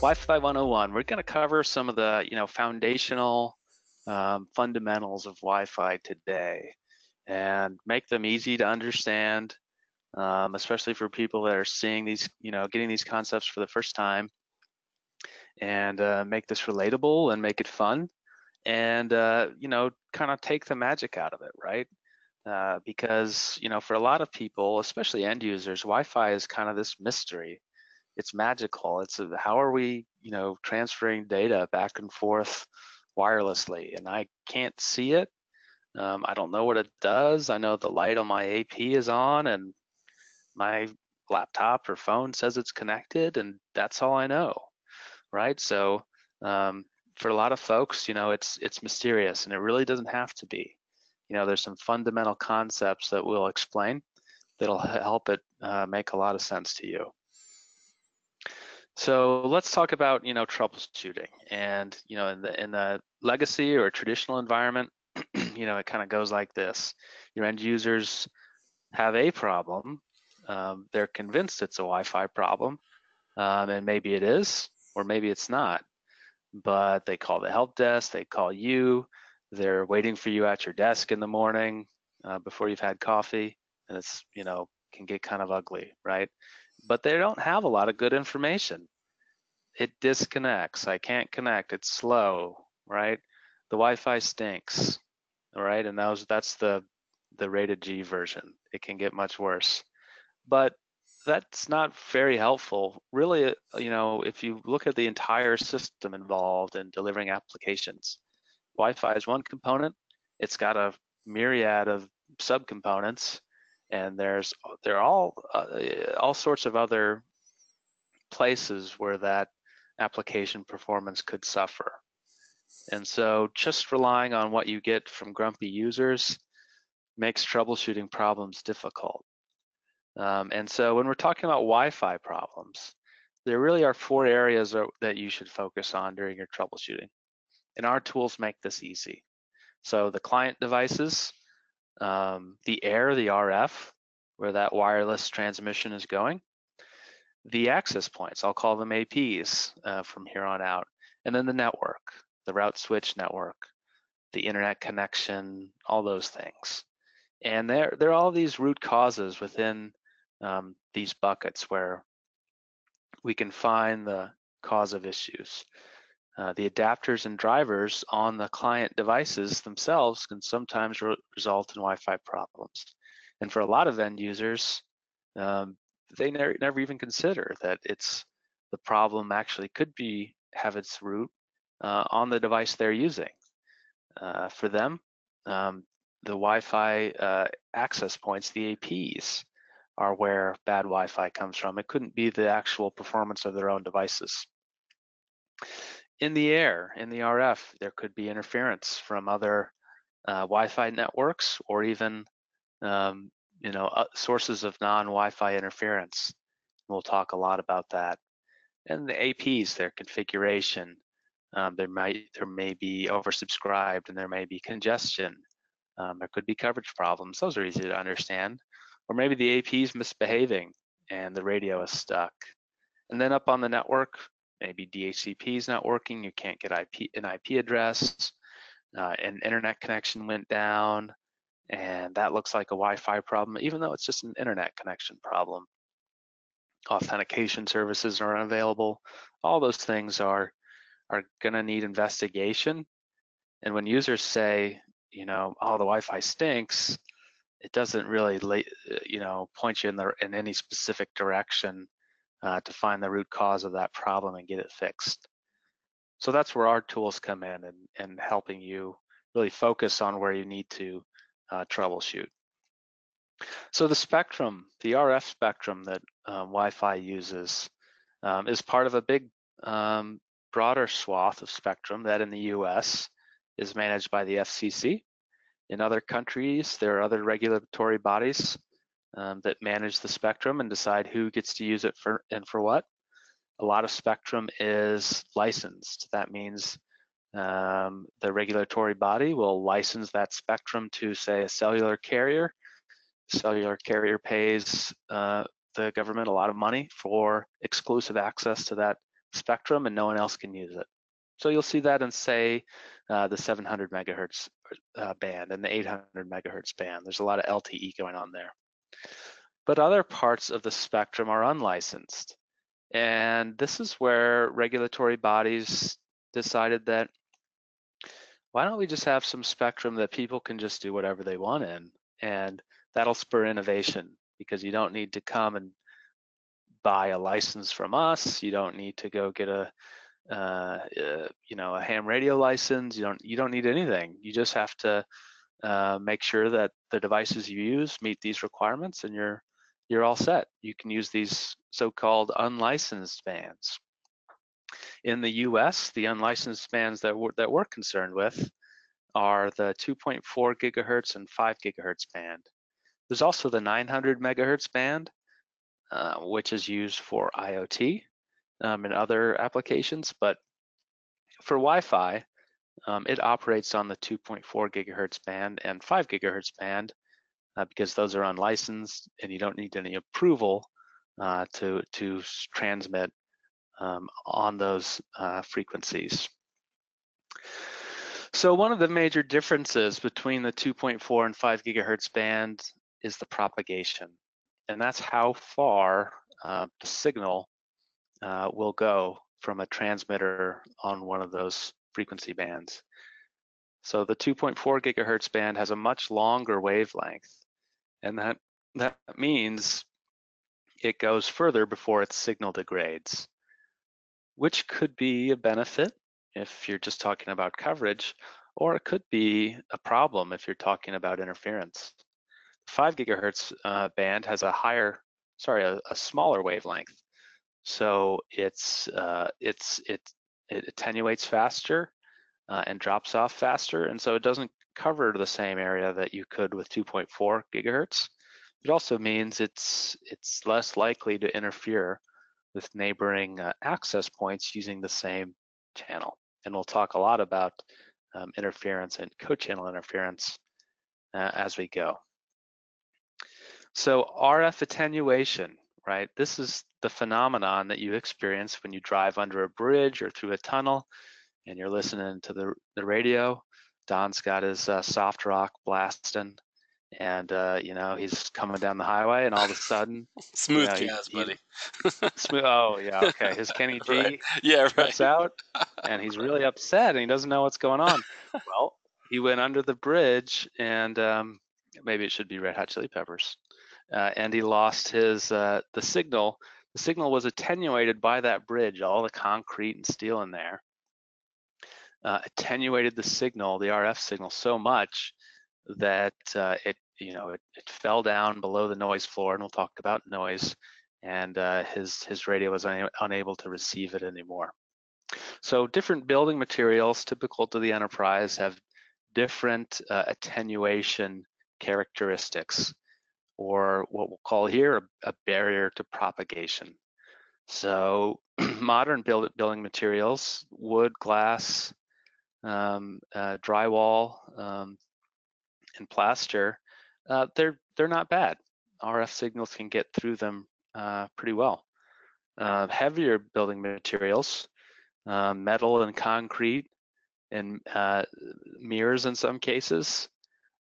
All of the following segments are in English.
Wi-Fi 101. We're going to cover some of the foundational fundamentals of Wi-Fi today and make them easy to understand, especially for people that are seeing these, getting these concepts for the first time, and make this relatable and make it fun and, kind of take the magic out of it, right? Because, for a lot of people, especially end users, Wi-Fi is kind of this mystery. It's magical. It's how are we, transferring data back and forth wirelessly? And I can't see it. I don't know what it does. I know the light on my AP is on and my laptop or phone says it's connected, and that's all I know, right? So for a lot of folks, it's mysterious, and it really doesn't have to be. There's some fundamental concepts that we'll explain that'll help it make a lot of sense to you. So let's talk about, troubleshooting. And, in the legacy or traditional environment, it kind of goes like this. Your end users have a problem. They're convinced it's a Wi-Fi problem, and maybe it is, or maybe it's not. But they call the help desk, they call you, they're waiting for you at your desk in the morning before you've had coffee, and it's, can get kind of ugly, right? But they don't have a lot of good information. It disconnects, I can't connect, it's slow, right? The Wi-Fi stinks, all right? And that's the rated G version. It can get much worse. But that's not very helpful. Really, if you look at the entire system involved in delivering applications, Wi-Fi is one component. It's got a myriad of subcomponents, and they're all sorts of other places where that application performance could suffer. And so just relying on what you get from grumpy users makes troubleshooting problems difficult. And so when we're talking about Wi-Fi problems, there really are four areas that you should focus on during your troubleshooting. And our tools make this easy. So the client devices, the air, the RF, where that wireless transmission is going, the access points, I'll call them APs from here on out, and then the network, the route switch network, the internet connection, all those things. And there are all these root causes within these buckets where we can find the cause of issues. The adapters and drivers on the client devices themselves can sometimes result in Wi-Fi problems. And for a lot of end users, they never even consider that the problem actually could have its root on the device they're using. For them, the Wi-Fi access points, the APs, are where bad Wi-Fi comes from. It couldn't be the actual performance of their own devices. In the air, in the RF, there could be interference from other Wi-Fi networks, or even sources of non-Wi-Fi interference. We'll talk a lot about that. And the APs, their configuration, there may be oversubscribed, and there may be congestion. There could be coverage problems. Those are easy to understand. Or maybe the AP is misbehaving and the radio is stuck. And then up on the network, maybe DHCP is not working. You can't get an IP address. An internet connection went down, and that looks like a Wi-Fi problem, even though it's just an internet connection problem. Authentication services are unavailable. All those things are going to need investigation. And when users say, oh, the Wi-Fi stinks, it doesn't really, point you in any specific direction to find the root cause of that problem and get it fixed. So that's where our tools come in and helping you really focus on where you need to troubleshoot. So the spectrum, the RF spectrum that Wi-Fi uses is part of a big, broader swath of spectrum that in the U.S. is managed by the FCC. In other countries, there are other regulatory bodies that manage the spectrum and decide who gets to use it for and for what. A lot of spectrum is licensed. That means the regulatory body will license that spectrum to, say, a cellular carrier. The cellular carrier pays the government a lot of money for exclusive access to that spectrum and no one else can use it. So you'll see that in, say, the 700 megahertz band and the 800 megahertz band. There's a lot of LTE going on there. But other parts of the spectrum are unlicensed. And this is where regulatory bodies decided that, why don't we just have some spectrum that people can just do whatever they want in? And that'll spur innovation because you don't need to come and buy a license from us. You don't need to go get a ham radio license. You don't need anything. You just have to make sure that the devices you use meet these requirements, and you're all set. You can use these so-called unlicensed bands. In the US, the unlicensed bands that we're concerned with are the 2.4 gigahertz and 5 gigahertz band. There's also the 900 megahertz band, which is used for IoT and other applications, but for Wi-Fi, it operates on the 2.4 gigahertz band and 5 gigahertz band because those are unlicensed and you don't need any approval to transmit on those frequencies. So one of the major differences between the 2.4 and 5 gigahertz band is the propagation, and that's how far the signal will go from a transmitter on one of those frequency bands. So the 2.4 gigahertz band has a much longer wavelength, and that means it goes further before its signal degrades, which could be a benefit if you're just talking about coverage, or it could be a problem if you're talking about interference. The 5 gigahertz band has a smaller wavelength, so it attenuates faster and drops off faster, and so it doesn't cover the same area that you could with 2.4 gigahertz. It also means it's less likely to interfere with neighboring access points using the same channel. And we'll talk a lot about interference and co-channel interference as we go. So RF attenuation, right? This is the phenomenon that you experience when you drive under a bridge or through a tunnel and you're listening to the radio. Don's got his soft rock blasting, and he's coming down the highway, and all of a sudden, smooth jazz, buddy. Smooth. Oh yeah, okay. His Kenny G right. Yeah, right. Cuts out, and he's really upset, and he doesn't know what's going on. Well, he went under the bridge, and maybe it should be Red Hot Chili Peppers, and he lost his the signal. The signal was attenuated by that bridge, all the concrete and steel in there. Attenuated the signal, the RF signal, so much that it fell down below the noise floor, and we'll talk about noise, and his radio was unable to receive it anymore. So different building materials typical to the enterprise have different attenuation characteristics, or what we'll call here a barrier to propagation. So modern building materials, wood, glass, drywall, and plaster, they're not bad. RF signals can get through them pretty well. Heavier building materials, metal and concrete, and mirrors in some cases,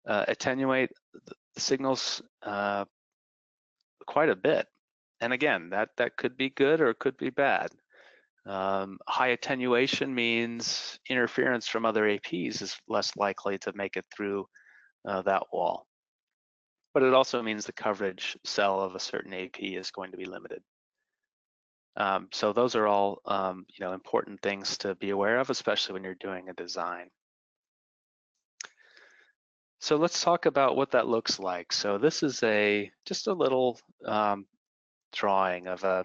attenuate the signals quite a bit. And again, that could be good or it could be bad. High attenuation means interference from other APs is less likely to make it through that wall. But it also means the coverage cell of a certain AP is going to be limited. So those are all important things to be aware of, especially when you're doing a design. So let's talk about what that looks like. So this is just a little drawing of a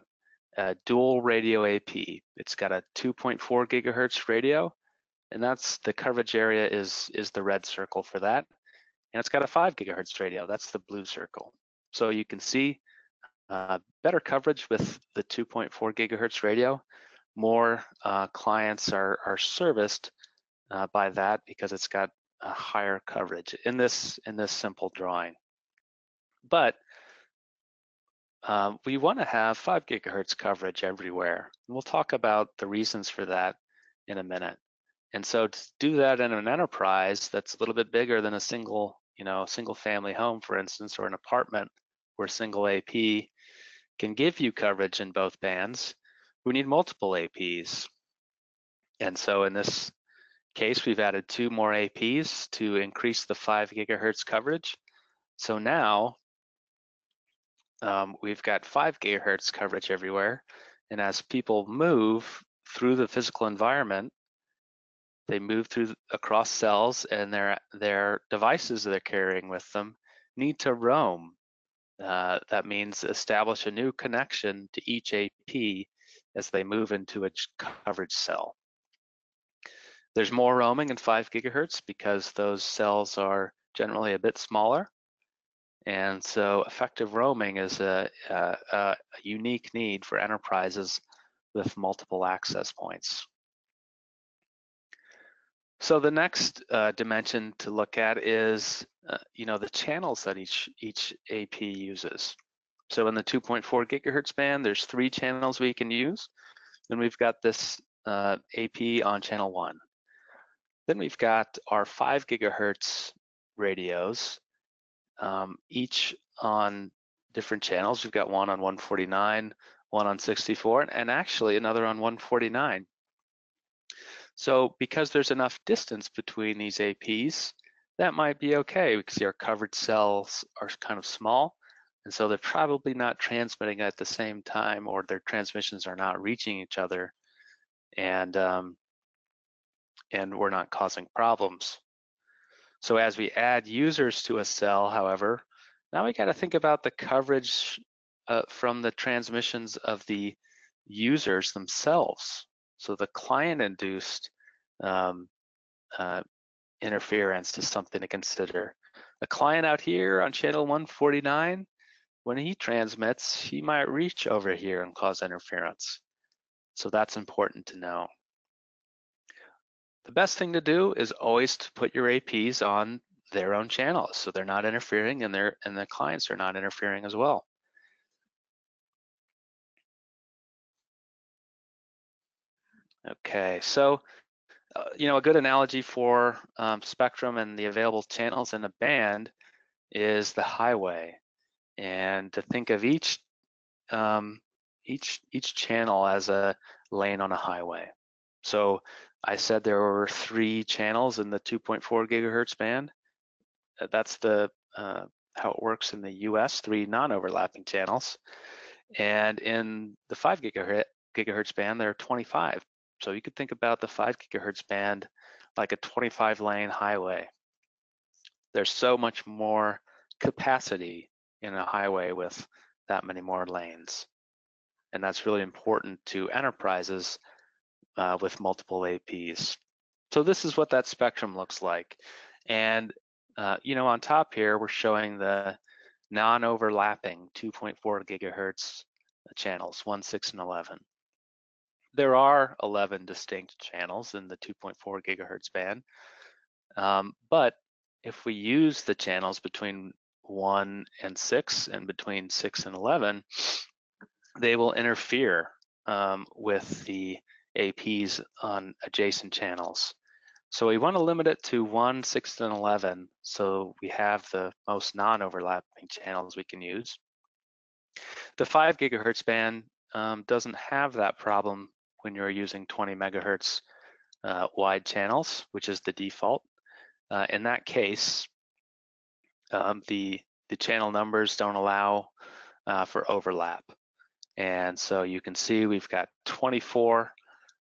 dual radio AP. It's got a 2.4 gigahertz radio, and that's the coverage area is the red circle for that. And it's got a 5 gigahertz radio, that's the blue circle. So you can see better coverage with the 2.4 gigahertz radio. More clients are serviced by that because it's got a higher coverage in this simple drawing. But we want to have 5 GHz coverage everywhere. And we'll talk about the reasons for that in a minute. And so to do that in an enterprise that's a little bit bigger than a single, single family home, for instance, or an apartment where single AP can give you coverage in both bands, we need multiple APs. And so in this case, we've added 2 more APs to increase the 5 GHz coverage. So now we've got 5 GHz coverage everywhere. And as people move through the physical environment, they move through across cells, and their devices they're carrying with them need to roam. That means establish a new connection to each AP as they move into a coverage cell. There's more roaming in 5 GHz because those cells are generally a bit smaller. And so effective roaming is a unique need for enterprises with multiple access points. So the next dimension to look at is, the channels that each AP uses. So in the 2.4 GHz band, there's 3 channels we can use. Then we've got this AP on channel 1. Then we've got our 5 GHz radios, each on different channels. We've got one on 149, one on 64, and actually another on 149. So because there's enough distance between these APs, that might be okay because our covered cells are kind of small. And so they're probably not transmitting at the same time, or their transmissions are not reaching each other, and we're not causing problems. So as we add users to a cell, however, now we got to think about the coverage from the transmissions of the users themselves. So the client-induced interference is something to consider. A client out here on channel 149, when he transmits, he might reach over here and cause interference. So that's important to know. The best thing to do is always to put your APs on their own channels, so they're not interfering, and the clients are not interfering as well. Okay, so a good analogy for spectrum and the available channels in a band is the highway, and to think of each channel as a lane on a highway. So I said there were 3 channels in the 2.4 GHz band. That's the how it works in the U.S. 3 non-overlapping channels, and in the 5 GHz band there are 25. So you could think about the 5 GHz band like a 25-lane highway. There's so much more capacity in a highway with that many more lanes. And that's really important to enterprises with multiple APs. So this is what that spectrum looks like. And on top here, we're showing the non-overlapping 2.4 GHz channels, 1, 6, and 11. There are 11 distinct channels in the 2.4 GHz band, but if we use the channels between 1 and 6 and between 6 and 11, they will interfere with the APs on adjacent channels. So we want to limit it to 1, 6, and 11, so we have the most non-overlapping channels we can use. The 5 GHz band doesn't have that problem when you're using 20 MHz wide channels, which is the default. In that case, the channel numbers don't allow for overlap. And so you can see we've got 24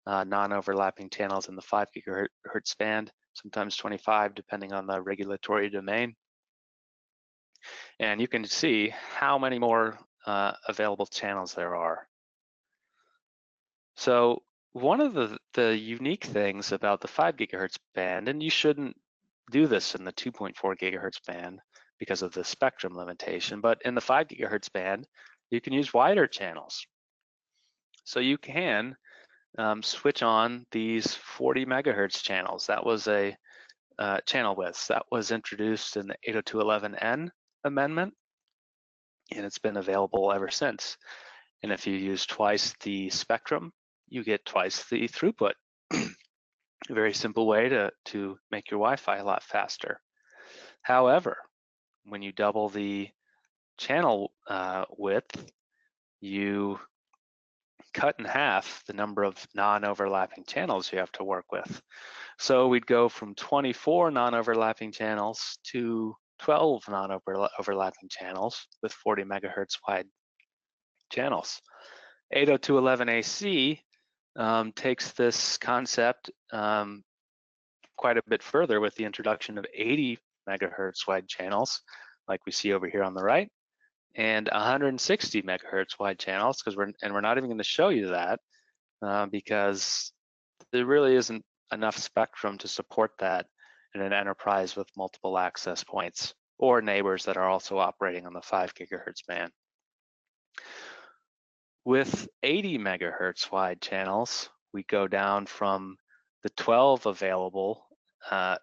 non-overlapping channels in the 5 GHz band, sometimes 25 depending on the regulatory domain. And you can see how many more available channels there are. So one of the unique things about the 5 GHz band, and you shouldn't do this in the 2.4 GHz band because of the spectrum limitation, but in the 5 GHz band, you can use wider channels. So you can switch on these 40 MHz channels. That was a channel width that was introduced in the 802.11n amendment. and it's been available ever since. And if you use twice the spectrum, you get twice the throughput. A very simple way to make your Wi-Fi a lot faster. However, when you double the channel width, you cut in half the number of non-overlapping channels you have to work with. So we'd go from 24 non-overlapping channels to 12 non-overlapping channels with 40 megahertz wide channels. 802.11ac takes this concept quite a bit further with the introduction of 80 megahertz wide channels, like we see over here on the right, and 160 megahertz wide channels, because we're not even going to show you that because there really isn't enough spectrum to support that in an enterprise with multiple access points or neighbors that are also operating on the 5 gigahertz band. With 80 megahertz wide channels, we go down from the 12 available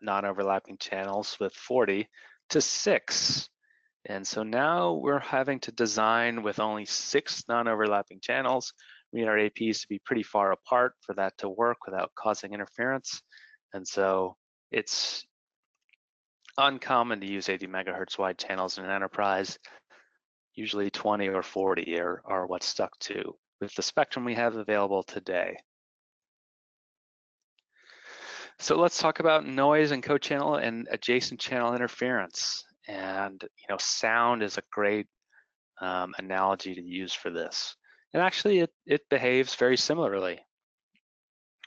non-overlapping channels with 40 to 6. And so now we're having to design with only 6 non-overlapping channels. We need our APs to be pretty far apart for that to work without causing interference. And so it's uncommon to use 80 megahertz wide channels in an enterprise. Usually 20 or 40 are what's stuck to with the spectrum we have available today. So let's talk about noise and co-channel and adjacent channel interference. And you know, sound is a great analogy to use for this. And actually, it behaves very similarly,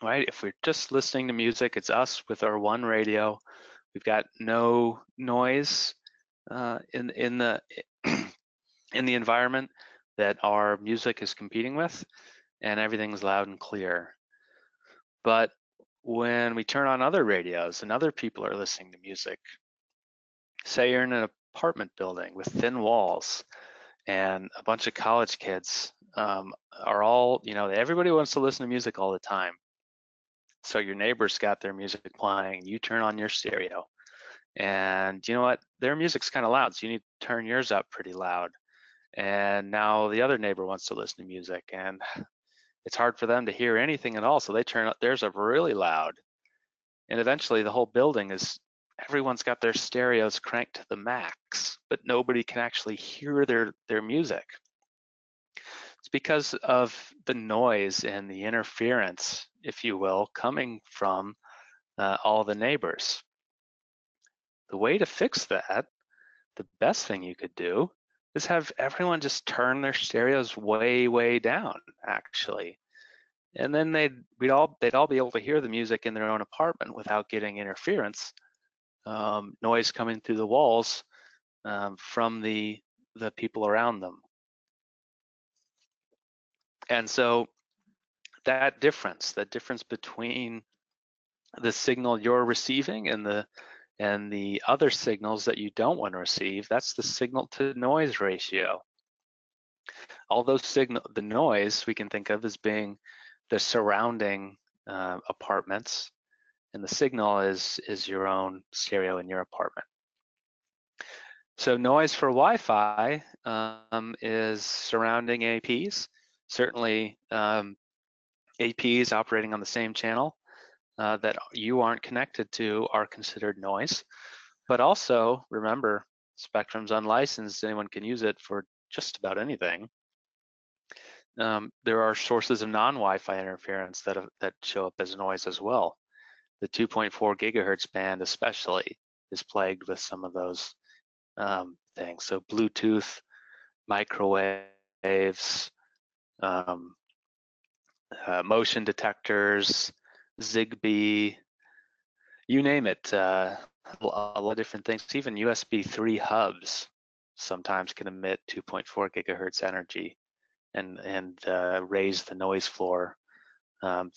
right? If we're just listening to music, it's us with our one radio. We've got no noise in the environment that our music is competing with, and everything's loud and clear. But when we turn on other radios and other people are listening to music, say you're in an apartment building with thin walls and a bunch of college kids are all, you know, everybody wants to listen to music all the time. So your neighbor's got their music playing, you turn on your stereo, and you know what? Their music's kind of loud, so you need to turn yours up pretty loud. And now the other neighbor wants to listen to music, and it's hard for them to hear anything at all, so they turn theirs up really loud. And eventually the whole building is, everyone's got their stereos cranked to the max, but nobody can actually hear their music. It's because of the noise and the interference, if you will, coming from all the neighbors. The way to fix that, the best thing you could do, is have everyone just turn their stereos way, way down, actually. And then they'd all be able to hear the music in their own apartment without getting interference, noise coming through the walls from the people around them. And so that difference between the signal you're receiving and the other signals that you don't want to receive, that's the signal to noise ratio. Although the noise we can think of as being the surrounding apartments, and the signal is your own stereo in your apartment. So noise for Wi-Fi is surrounding APs, certainly APs operating on the same channel that you aren't connected to are considered noise. But also, remember, spectrum's unlicensed, anyone can use it for just about anything. There are sources of non-Wi-Fi interference that show up as noise as well. The 2.4 gigahertz band especially is plagued with some of those things. So Bluetooth, microwaves, motion detectors, Zigbee, you name it, a lot of different things. Even USB 3 hubs sometimes can emit 2.4 gigahertz energy and raise the noise floor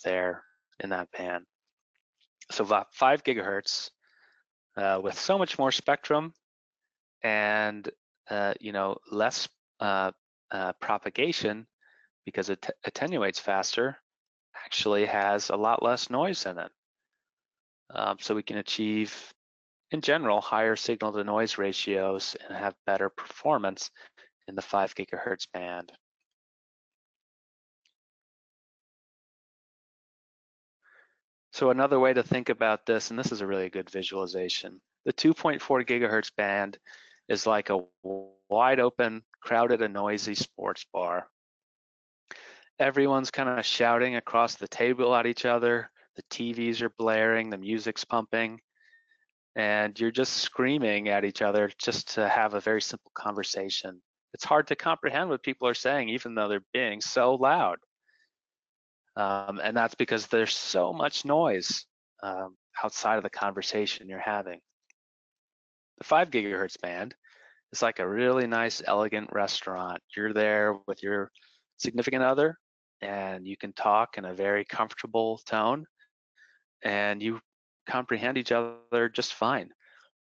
there in that band. So 5 gigahertz with so much more spectrum and you know, less propagation because it attenuates faster, actually has a lot less noise in it. So we can achieve, in general, higher signal to noise ratios and have better performance in the 5 GHz band. So another way to think about this, and this is a really good visualization, the 2.4 gigahertz band is like a wide open, crowded and noisy sports bar. Everyone's kind of shouting across the table at each other, the TVs are blaring, the music's pumping, and you're just screaming at each other just to have a very simple conversation. It's hard to comprehend what people are saying, even though they're being so loud. And that's because there's so much noise outside of the conversation you're having. The 5 GHz band is like a really nice, elegant restaurant. You're there with your significant other and you can talk in a very comfortable tone and you comprehend each other just fine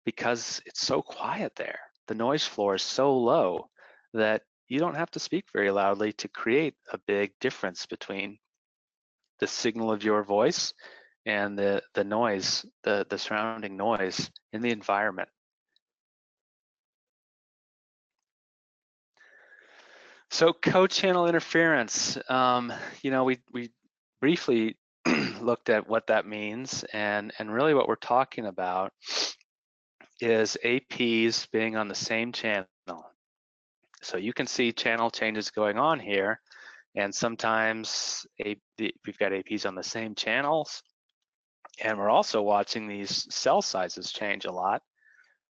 because it's so quiet there. The noise floor is so low that you don't have to speak very loudly to create a big difference between the signal of your voice and the noise, the surrounding noise in the environment. So co-channel interference, you know, we briefly looked at what that means, and really what we're talking about is APs being on the same channel. So you can see channel changes going on here. And sometimes we've got APs on the same channels, and we're also watching these cell sizes change a lot.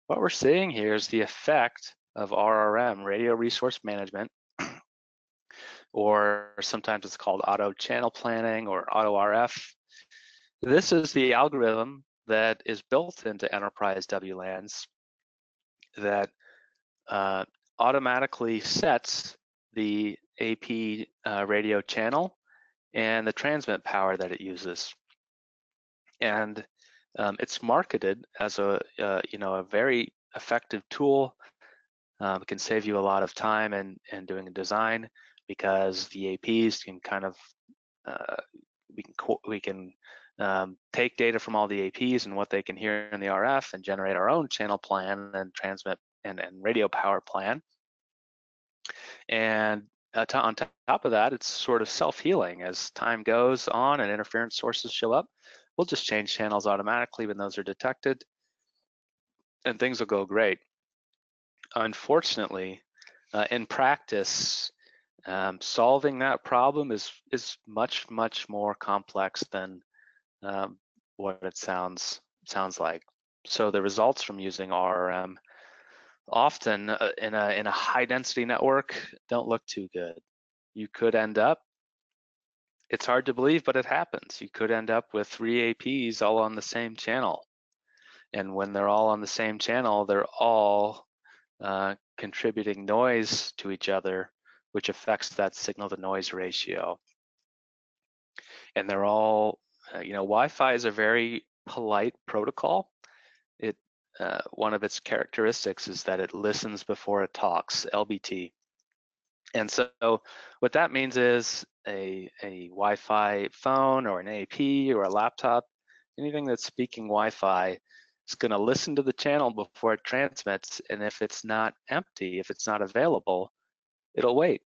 What we're seeing here is the effect of RRM, radio resource management, or sometimes it's called auto channel planning or auto RF. This is the algorithm that is built into Enterprise WLANs that automatically sets the AP radio channel and the transmit power that it uses, and it's marketed as a you know, a very effective tool. It can save you a lot of time and doing a design because the APs can kind of we can take data from all the APs and what they can hear in the RF and generate our own channel plan and transmit and radio power plan. And on top of that, it's sort of self-healing. As time goes on and interference sources show up, we'll just change channels automatically when those are detected, and things will go great. Unfortunately, in practice, solving that problem is much more complex than what it sounds like. So the results from using RRM often in a high density network don't look too good. You could end up, it's hard to believe, but it happens. You could end up with 3 APs all on the same channel. And when they're all on the same channel, they're all contributing noise to each other, which affects that signal to noise ratio. And they're all, you know, Wi-Fi is a very polite protocol. One of its characteristics is that it listens before it talks, LBT. And so what that means is a Wi-Fi phone or an AP or a laptop, anything that's speaking Wi-Fi is going to listen to the channel before it transmits. And if it's not empty, if it's not available, it'll wait.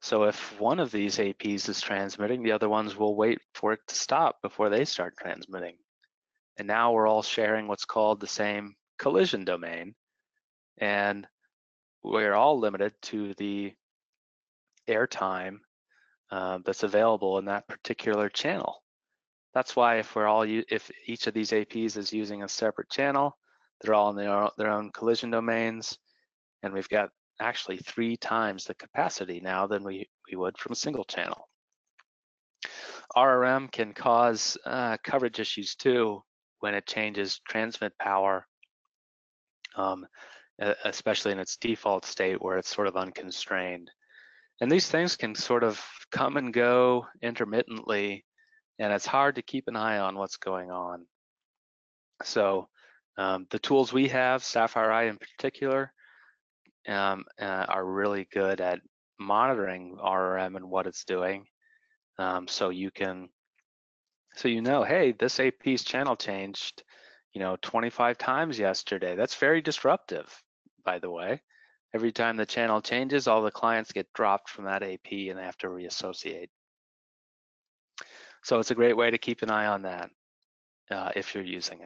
So if one of these APs is transmitting, the other ones will wait for it to stop before they start transmitting. And now we're all sharing what's called the same collision domain, and we're all limited to the airtime that's available in that particular channel. That's why if each of these APs is using a separate channel, they're all in their own collision domains, and we've got actually 3 times the capacity now than we would from a single channel. RRM can cause coverage issues too, when it changes transmit power, especially in its default state where it's sort of unconstrained. And these things can sort of come and go intermittently, and it's hard to keep an eye on what's going on. So the tools we have, Sapphire Eye in particular, are really good at monitoring RRM and what it's doing. So you know, hey, this AP's channel changed, you know, 25 times yesterday. That's very disruptive, by the way. Every time the channel changes, all the clients get dropped from that AP and they have to reassociate. So it's a great way to keep an eye on that if you're using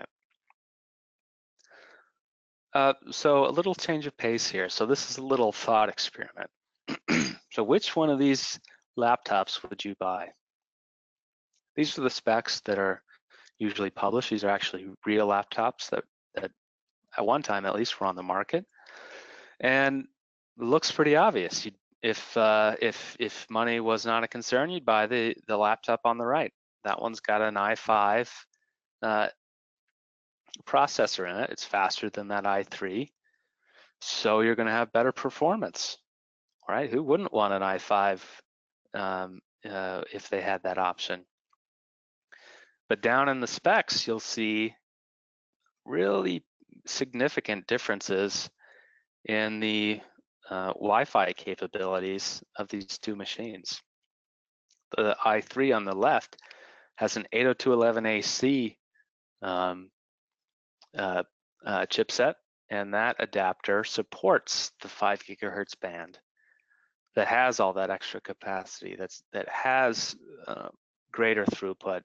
it. So a little change of pace here. So this is a little thought experiment. So which one of these laptops would you buy? These are the specs that are usually published. These are actually real laptops that at one time at least were on the market. And it looks pretty obvious. If money was not a concern, you'd buy the laptop on the right. That one's got an i5 processor in it. It's faster than that i3, so you're going to have better performance. All right, who wouldn't want an i5 if they had that option? But down in the specs, you'll see really significant differences in the Wi-Fi capabilities of these two machines. The i3 on the left has an 802.11ac chipset, and that adapter supports the 5 GHz band that has all that extra capacity, that has greater throughput,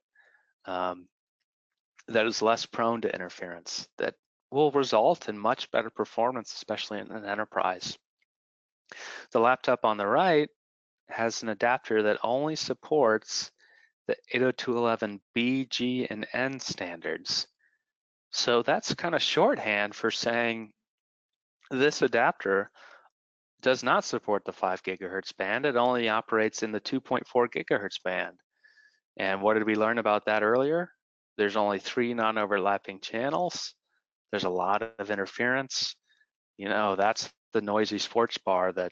that is less prone to interference, that will result in much better performance, especially in an enterprise. The laptop on the right has an adapter that only supports the 802.11b, G, and N standards. So that's kind of shorthand for saying this adapter does not support the 5 GHz band. It only operates in the 2.4 GHz band. And what did we learn about that earlier? There's only 3 non-overlapping channels. There's a lot of interference. You know, that's the noisy sports bar that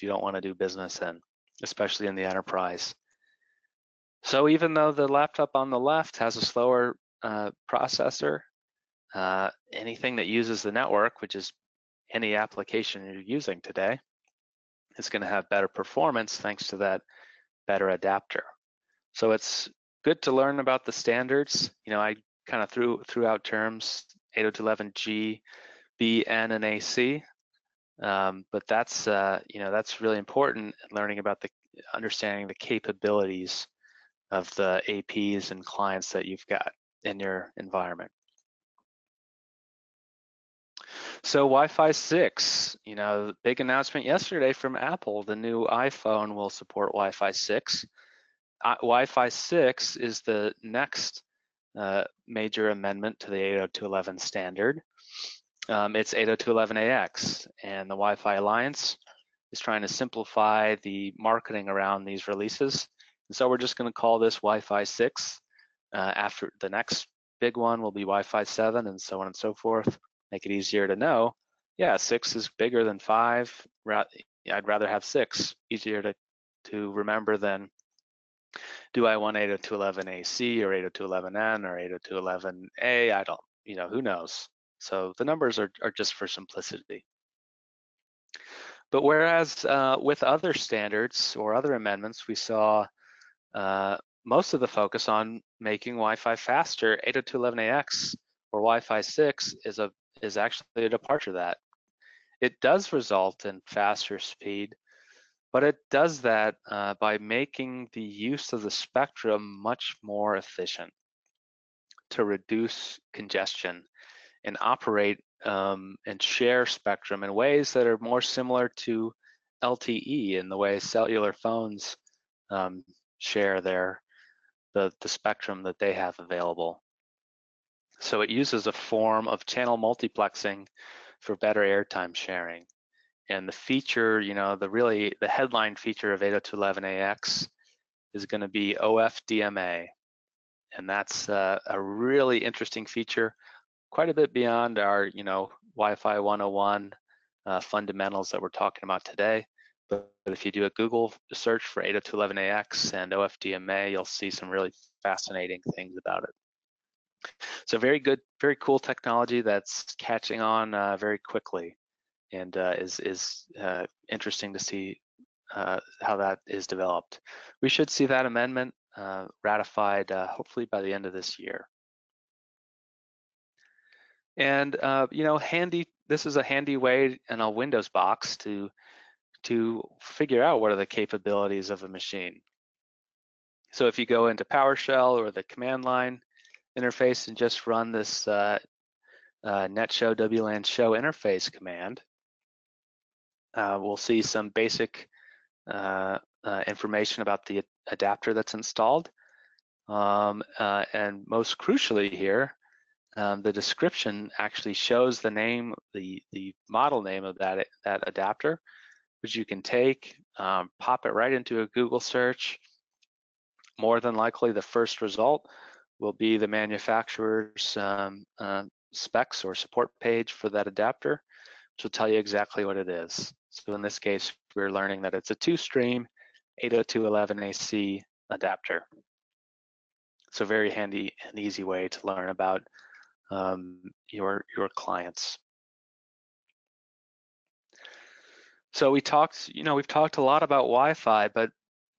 you don't want to do business in, especially in the enterprise. So even though the laptop on the left has a slower processor, anything that uses the network, which is any application you're using today, is going to have better performance thanks to that better adapter. So it's good to learn about the standards. You know, I kind of threw out terms 802.11g, b, n, and ac, but that's you know, that's really important in learning about understanding the capabilities of the APs and clients that you've got in your environment. So Wi-Fi 6, you know, big announcement yesterday from Apple. The new iPhone will support Wi-Fi 6. Wi-Fi 6 is the next major amendment to the 802.11 standard. It's 802.11ax, and the Wi-Fi Alliance is trying to simplify the marketing around these releases. And so we're just going to call this Wi-Fi 6. After the next big one will be Wi-Fi 7, and so on and so forth. Make it easier to know. Yeah, 6 is bigger than 5. I'd rather have 6. Easier to remember than, do I want 802.11ac or 802.11n or 802.11a? I don't, you know, who knows? So the numbers are just for simplicity. But whereas with other standards or other amendments, we saw most of the focus on making Wi-Fi faster, 802.11ax or Wi-Fi 6 is actually a departure of that. It does result in faster speed, but it does that by making the use of the spectrum much more efficient to reduce congestion and operate and share spectrum in ways that are more similar to LTE in the way cellular phones share the spectrum that they have available. So it uses a form of channel multiplexing for better airtime sharing. And the feature, you know, the headline feature of 802.11ax is going to be OFDMA, and that's a really interesting feature, quite a bit beyond our, you know, Wi-Fi 101 fundamentals that we're talking about today. But if you do a Google search for 802.11ax and OFDMA, you'll see some really fascinating things about it. So very good, very cool technology that's catching on very quickly. And is interesting to see how that is developed. We should see that amendment ratified hopefully by the end of this year. And you know, handy this is a handy way in a Windows box to figure out what are the capabilities of a machine. So if you go into PowerShell or the command line interface and just run this netshow WLAN show interface command, we'll see some basic information about the adapter that's installed. And most crucially here, the description actually shows the name, the model name of that adapter, which you can take, pop it right into a Google search. More than likely, the first result will be the manufacturer's specs or support page for that adapter, which will tell you exactly what it is. So in this case, we're learning that it's a 2-stream 802.11ac adapter. So very handy and easy way to learn about your clients. So we've talked a lot about Wi-Fi, but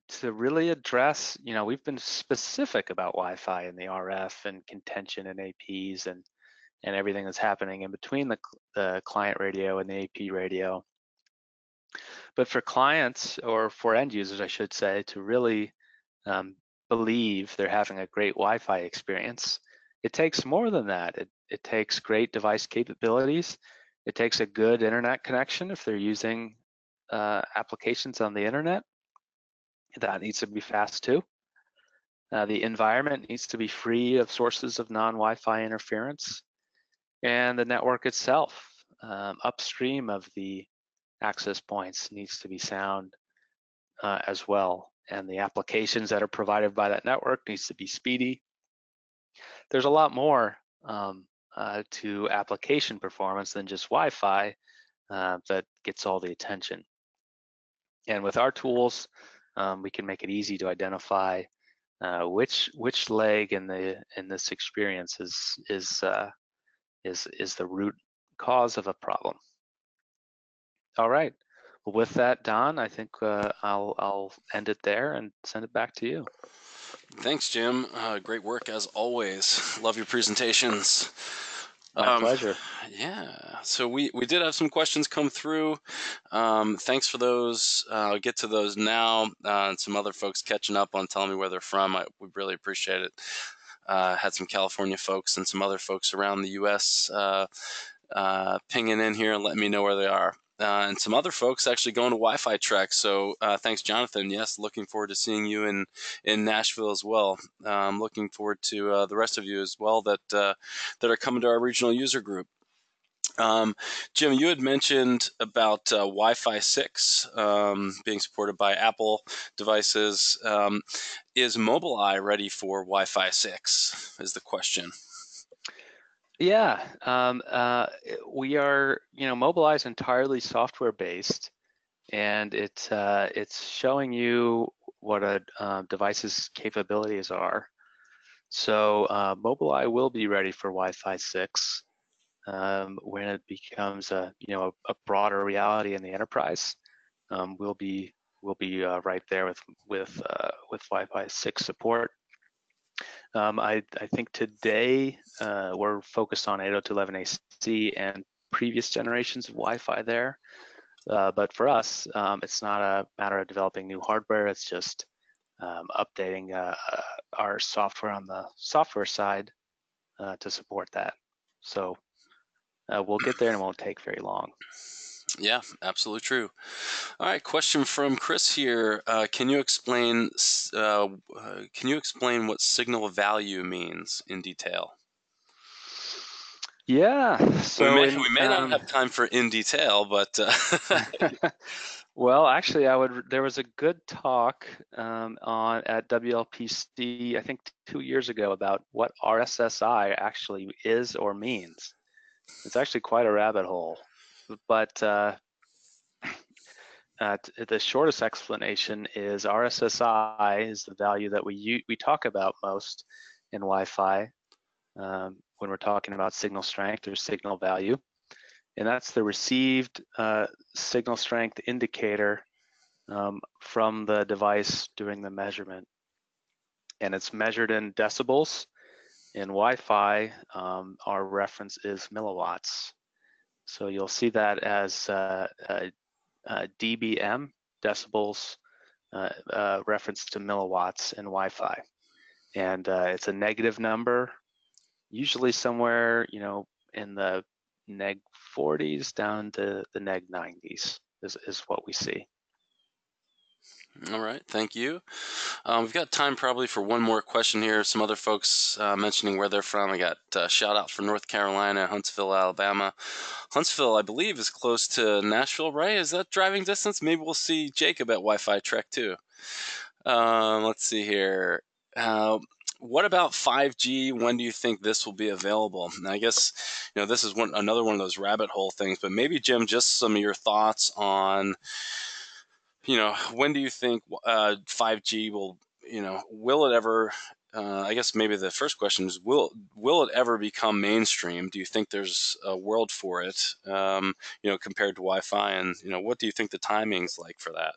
to really address, we've been specific about Wi-Fi in the RF and contention and APs and everything that's happening in between the client radio and the AP radio. But for clients, or for end users, I should say, to really believe they're having a great Wi-Fi experience, it takes more than that. It takes great device capabilities. It takes a good internet connection if they're using applications on the internet. That needs to be fast too. The environment needs to be free of sources of non-Wi-Fi interference, and the network itself, upstream of the access points, needs to be sound as well. And the applications that are provided by that network needs to be speedy. There's a lot more to application performance than just Wi-Fi that gets all the attention. And with our tools, we can make it easy to identify which leg in this experience is the root cause of a problem. All right. With that, Don, I think I'll end it there and send it back to you. Thanks, Jim. Great work as always. Love your presentations. My pleasure. Yeah. So we did have some questions come through. Thanks for those. I'll get to those now. And some other folks catching up on telling me where they're from. We really appreciate it. Had some California folks and some other folks around the U.S. Pinging in here and letting me know where they are. And some other folks actually going to Wi-Fi Trek. So thanks, Jonathan. Yes, looking forward to seeing you in Nashville as well. Looking forward to the rest of you as well that are coming to our regional user group. Jim, you had mentioned about Wi-Fi 6 being supported by Apple devices. Is Mobileye ready for Wi-Fi 6 is the question. Yeah, we are. Mobileye is entirely software-based, and it's showing you what a device's capabilities are. So Mobileye will be ready for Wi-Fi 6 when it becomes a broader reality in the enterprise. We'll be right there with Wi-Fi 6 support. I think today we're focused on 802.11ac and previous generations of Wi-Fi there. But for us, it's not a matter of developing new hardware. It's just updating our software on the software side to support that. So we'll get there and it won't take very long. Yeah, absolutely true. All right, question from Chris here. Can you explain what signal value means in detail? Yeah. So we may not have time for in detail, but well, actually, I would. There was a good talk at WLPC, I think 2 years ago, about what RSSI actually is or means. It's actually quite a rabbit hole. But the shortest explanation is RSSI is the value that we talk about most in Wi-Fi when we're talking about signal strength or signal value, and that's the received signal strength indicator from the device doing the measurement, and it's measured in decibels. In Wi-Fi, our reference is milliwatts. So you'll see that as dBm, decibels, reference to milliwatts in Wi-Fi. And it's a negative number, usually somewhere, you know, in the neg 40s down to the neg 90s is what we see. All right, thank you. We've got time probably for one more question here. Some other folks mentioning where they're from. I got shout out for North Carolina, Huntsville, Alabama. Huntsville, I believe, is close to Nashville, right? Is that driving distance? Maybe we'll see Jacob at Wi-Fi Trek too. Let's see here. What about 5G? When do you think this will be available? And I guess, you know, this is another one of those rabbit hole things, but maybe Jim, just some of your thoughts on, you know, when do you think 5G will, you know, will it ever, I guess maybe the first question is, will it ever become mainstream? Do you think there's a world for it, you know, compared to Wi-Fi? And, you know, what do you think the timing's like for that?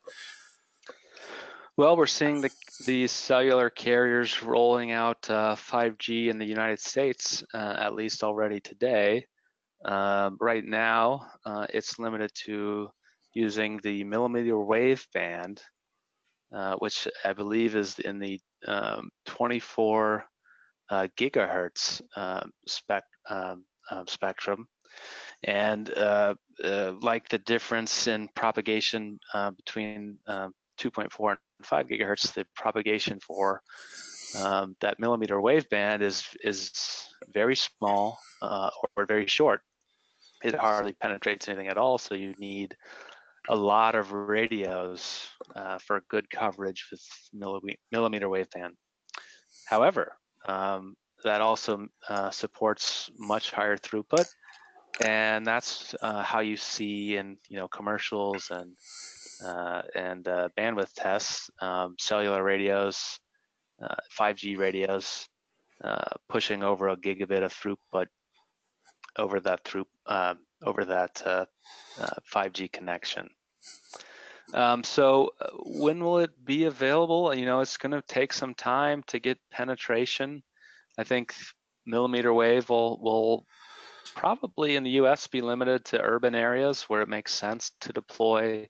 Well, we're seeing the cellular carriers rolling out 5G in the United States, at least already today. Right now, it's limited to using the millimeter wave band, which I believe is in the 24 gigahertz spectrum. And like the difference in propagation between 2.4 and 5 gigahertz, the propagation for that millimeter wave band is very small or very short. It hardly penetrates anything at all, so you need a lot of radios for good coverage with millimeter wave band. However, that also supports much higher throughput, and that's how you see in, you know, commercials and bandwidth tests, cellular radios, 5G radios, pushing over a gigabit of throughput over that 5G connection. So when will it be available? You know, it's going to take some time to get penetration. I think millimeter wave will probably in the U.S. be limited to urban areas where it makes sense to deploy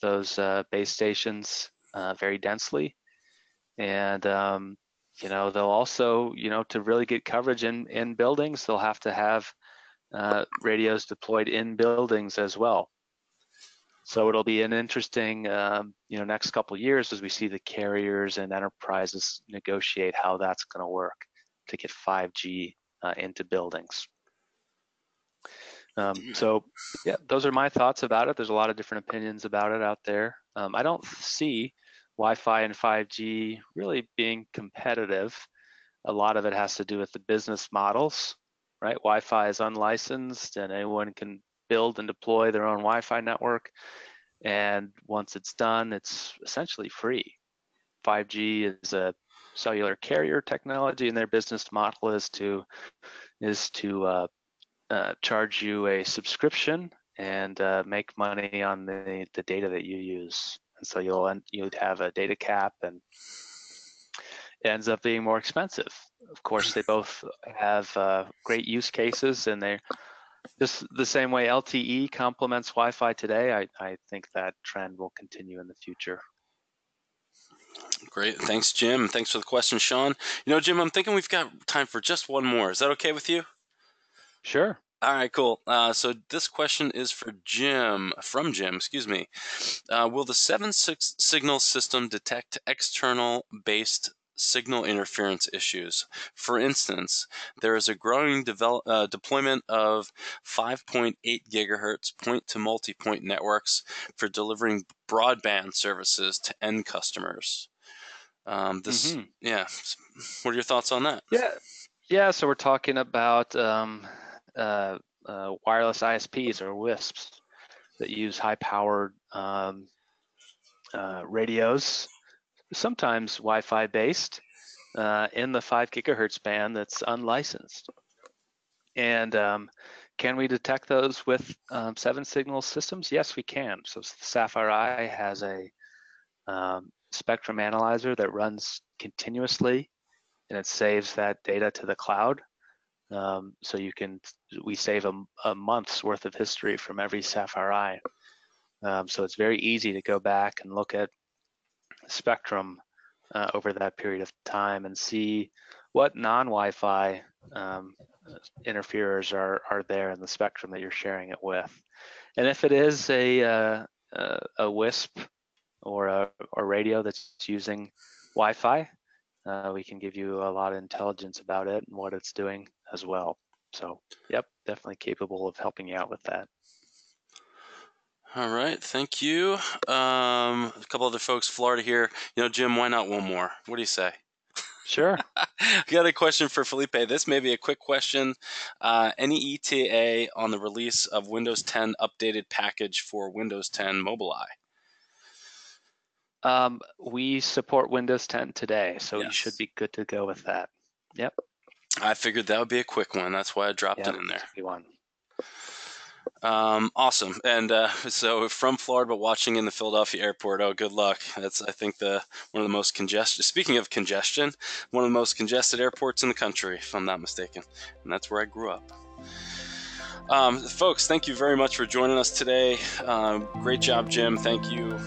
those base stations very densely, and you know, they'll also, you know, to really get coverage in buildings, they'll have to have radios deployed in buildings as well. So it'll be an interesting, you know, next couple years as we see the carriers and enterprises negotiate how that's going to work to get 5G into buildings. So yeah, those are my thoughts about it. There's a lot of different opinions about it out there. I don't see Wi-Fi and 5G really being competitive. A lot of it has to do with the business models, right? Wi-Fi is unlicensed and anyone can build and deploy their own Wi-Fi network. And once it's done, it's essentially free. 5G is a cellular carrier technology, and their business model is to charge you a subscription and make money on the data that you use, and so you'd have a data cap, and it ends up being more expensive. Of course, they both have great use cases, and they're just the same way LTE complements Wi-Fi today. I think that trend will continue in the future. Great, thanks, Jim. Thanks for the question, Sean. You know, Jim, I'm thinking we've got time for just one more. Is that okay with you? Sure. All right, cool. So this question is from Jim. Will the 7/6 signal system detect external-based signal interference issues? For instance, there is a growing deployment of 5.8 gigahertz point-to-multipoint networks for delivering broadband services to end customers. Yeah. What are your thoughts on that? Yeah. So we're talking about wireless ISPs or WISPs that use high-powered radios, sometimes Wi-Fi based, in the 5 gigahertz band that's unlicensed. And can we detect those with 7-signal systems? Yes, we can. So Sapphire Eye has a spectrum analyzer that runs continuously, and it saves that data to the cloud. So you can, we save a month's worth of history from every sapphire. So it's very easy to go back and look at spectrum over that period of time and see what non-Wi-Fi interferers are there in the spectrum that you're sharing it with. And if it is a WISP or a radio that's using Wi-Fi, we can give you a lot of intelligence about it and what it's doing as well. So, yep, definitely capable of helping you out with that. All right, thank you. A couple other folks, Florida here. You know, Jim, why not one more? What do you say? Sure. I got a question for Felipe. This may be a quick question. Any ETA on the release of Windows 10 updated package for Windows 10 Mobileye? We support Windows 10 today, so yes, you should be good to go with that. Yep. I figured that would be a quick one. That's why I dropped it in there. One. Awesome. And so from Florida, but watching in the Philadelphia airport. Oh, good luck. That's, I think, one of the most congested. Speaking of congestion, one of the most congested airports in the country, if I'm not mistaken. And that's where I grew up. Folks, thank you very much for joining us today. Great job, Jim. Thank you.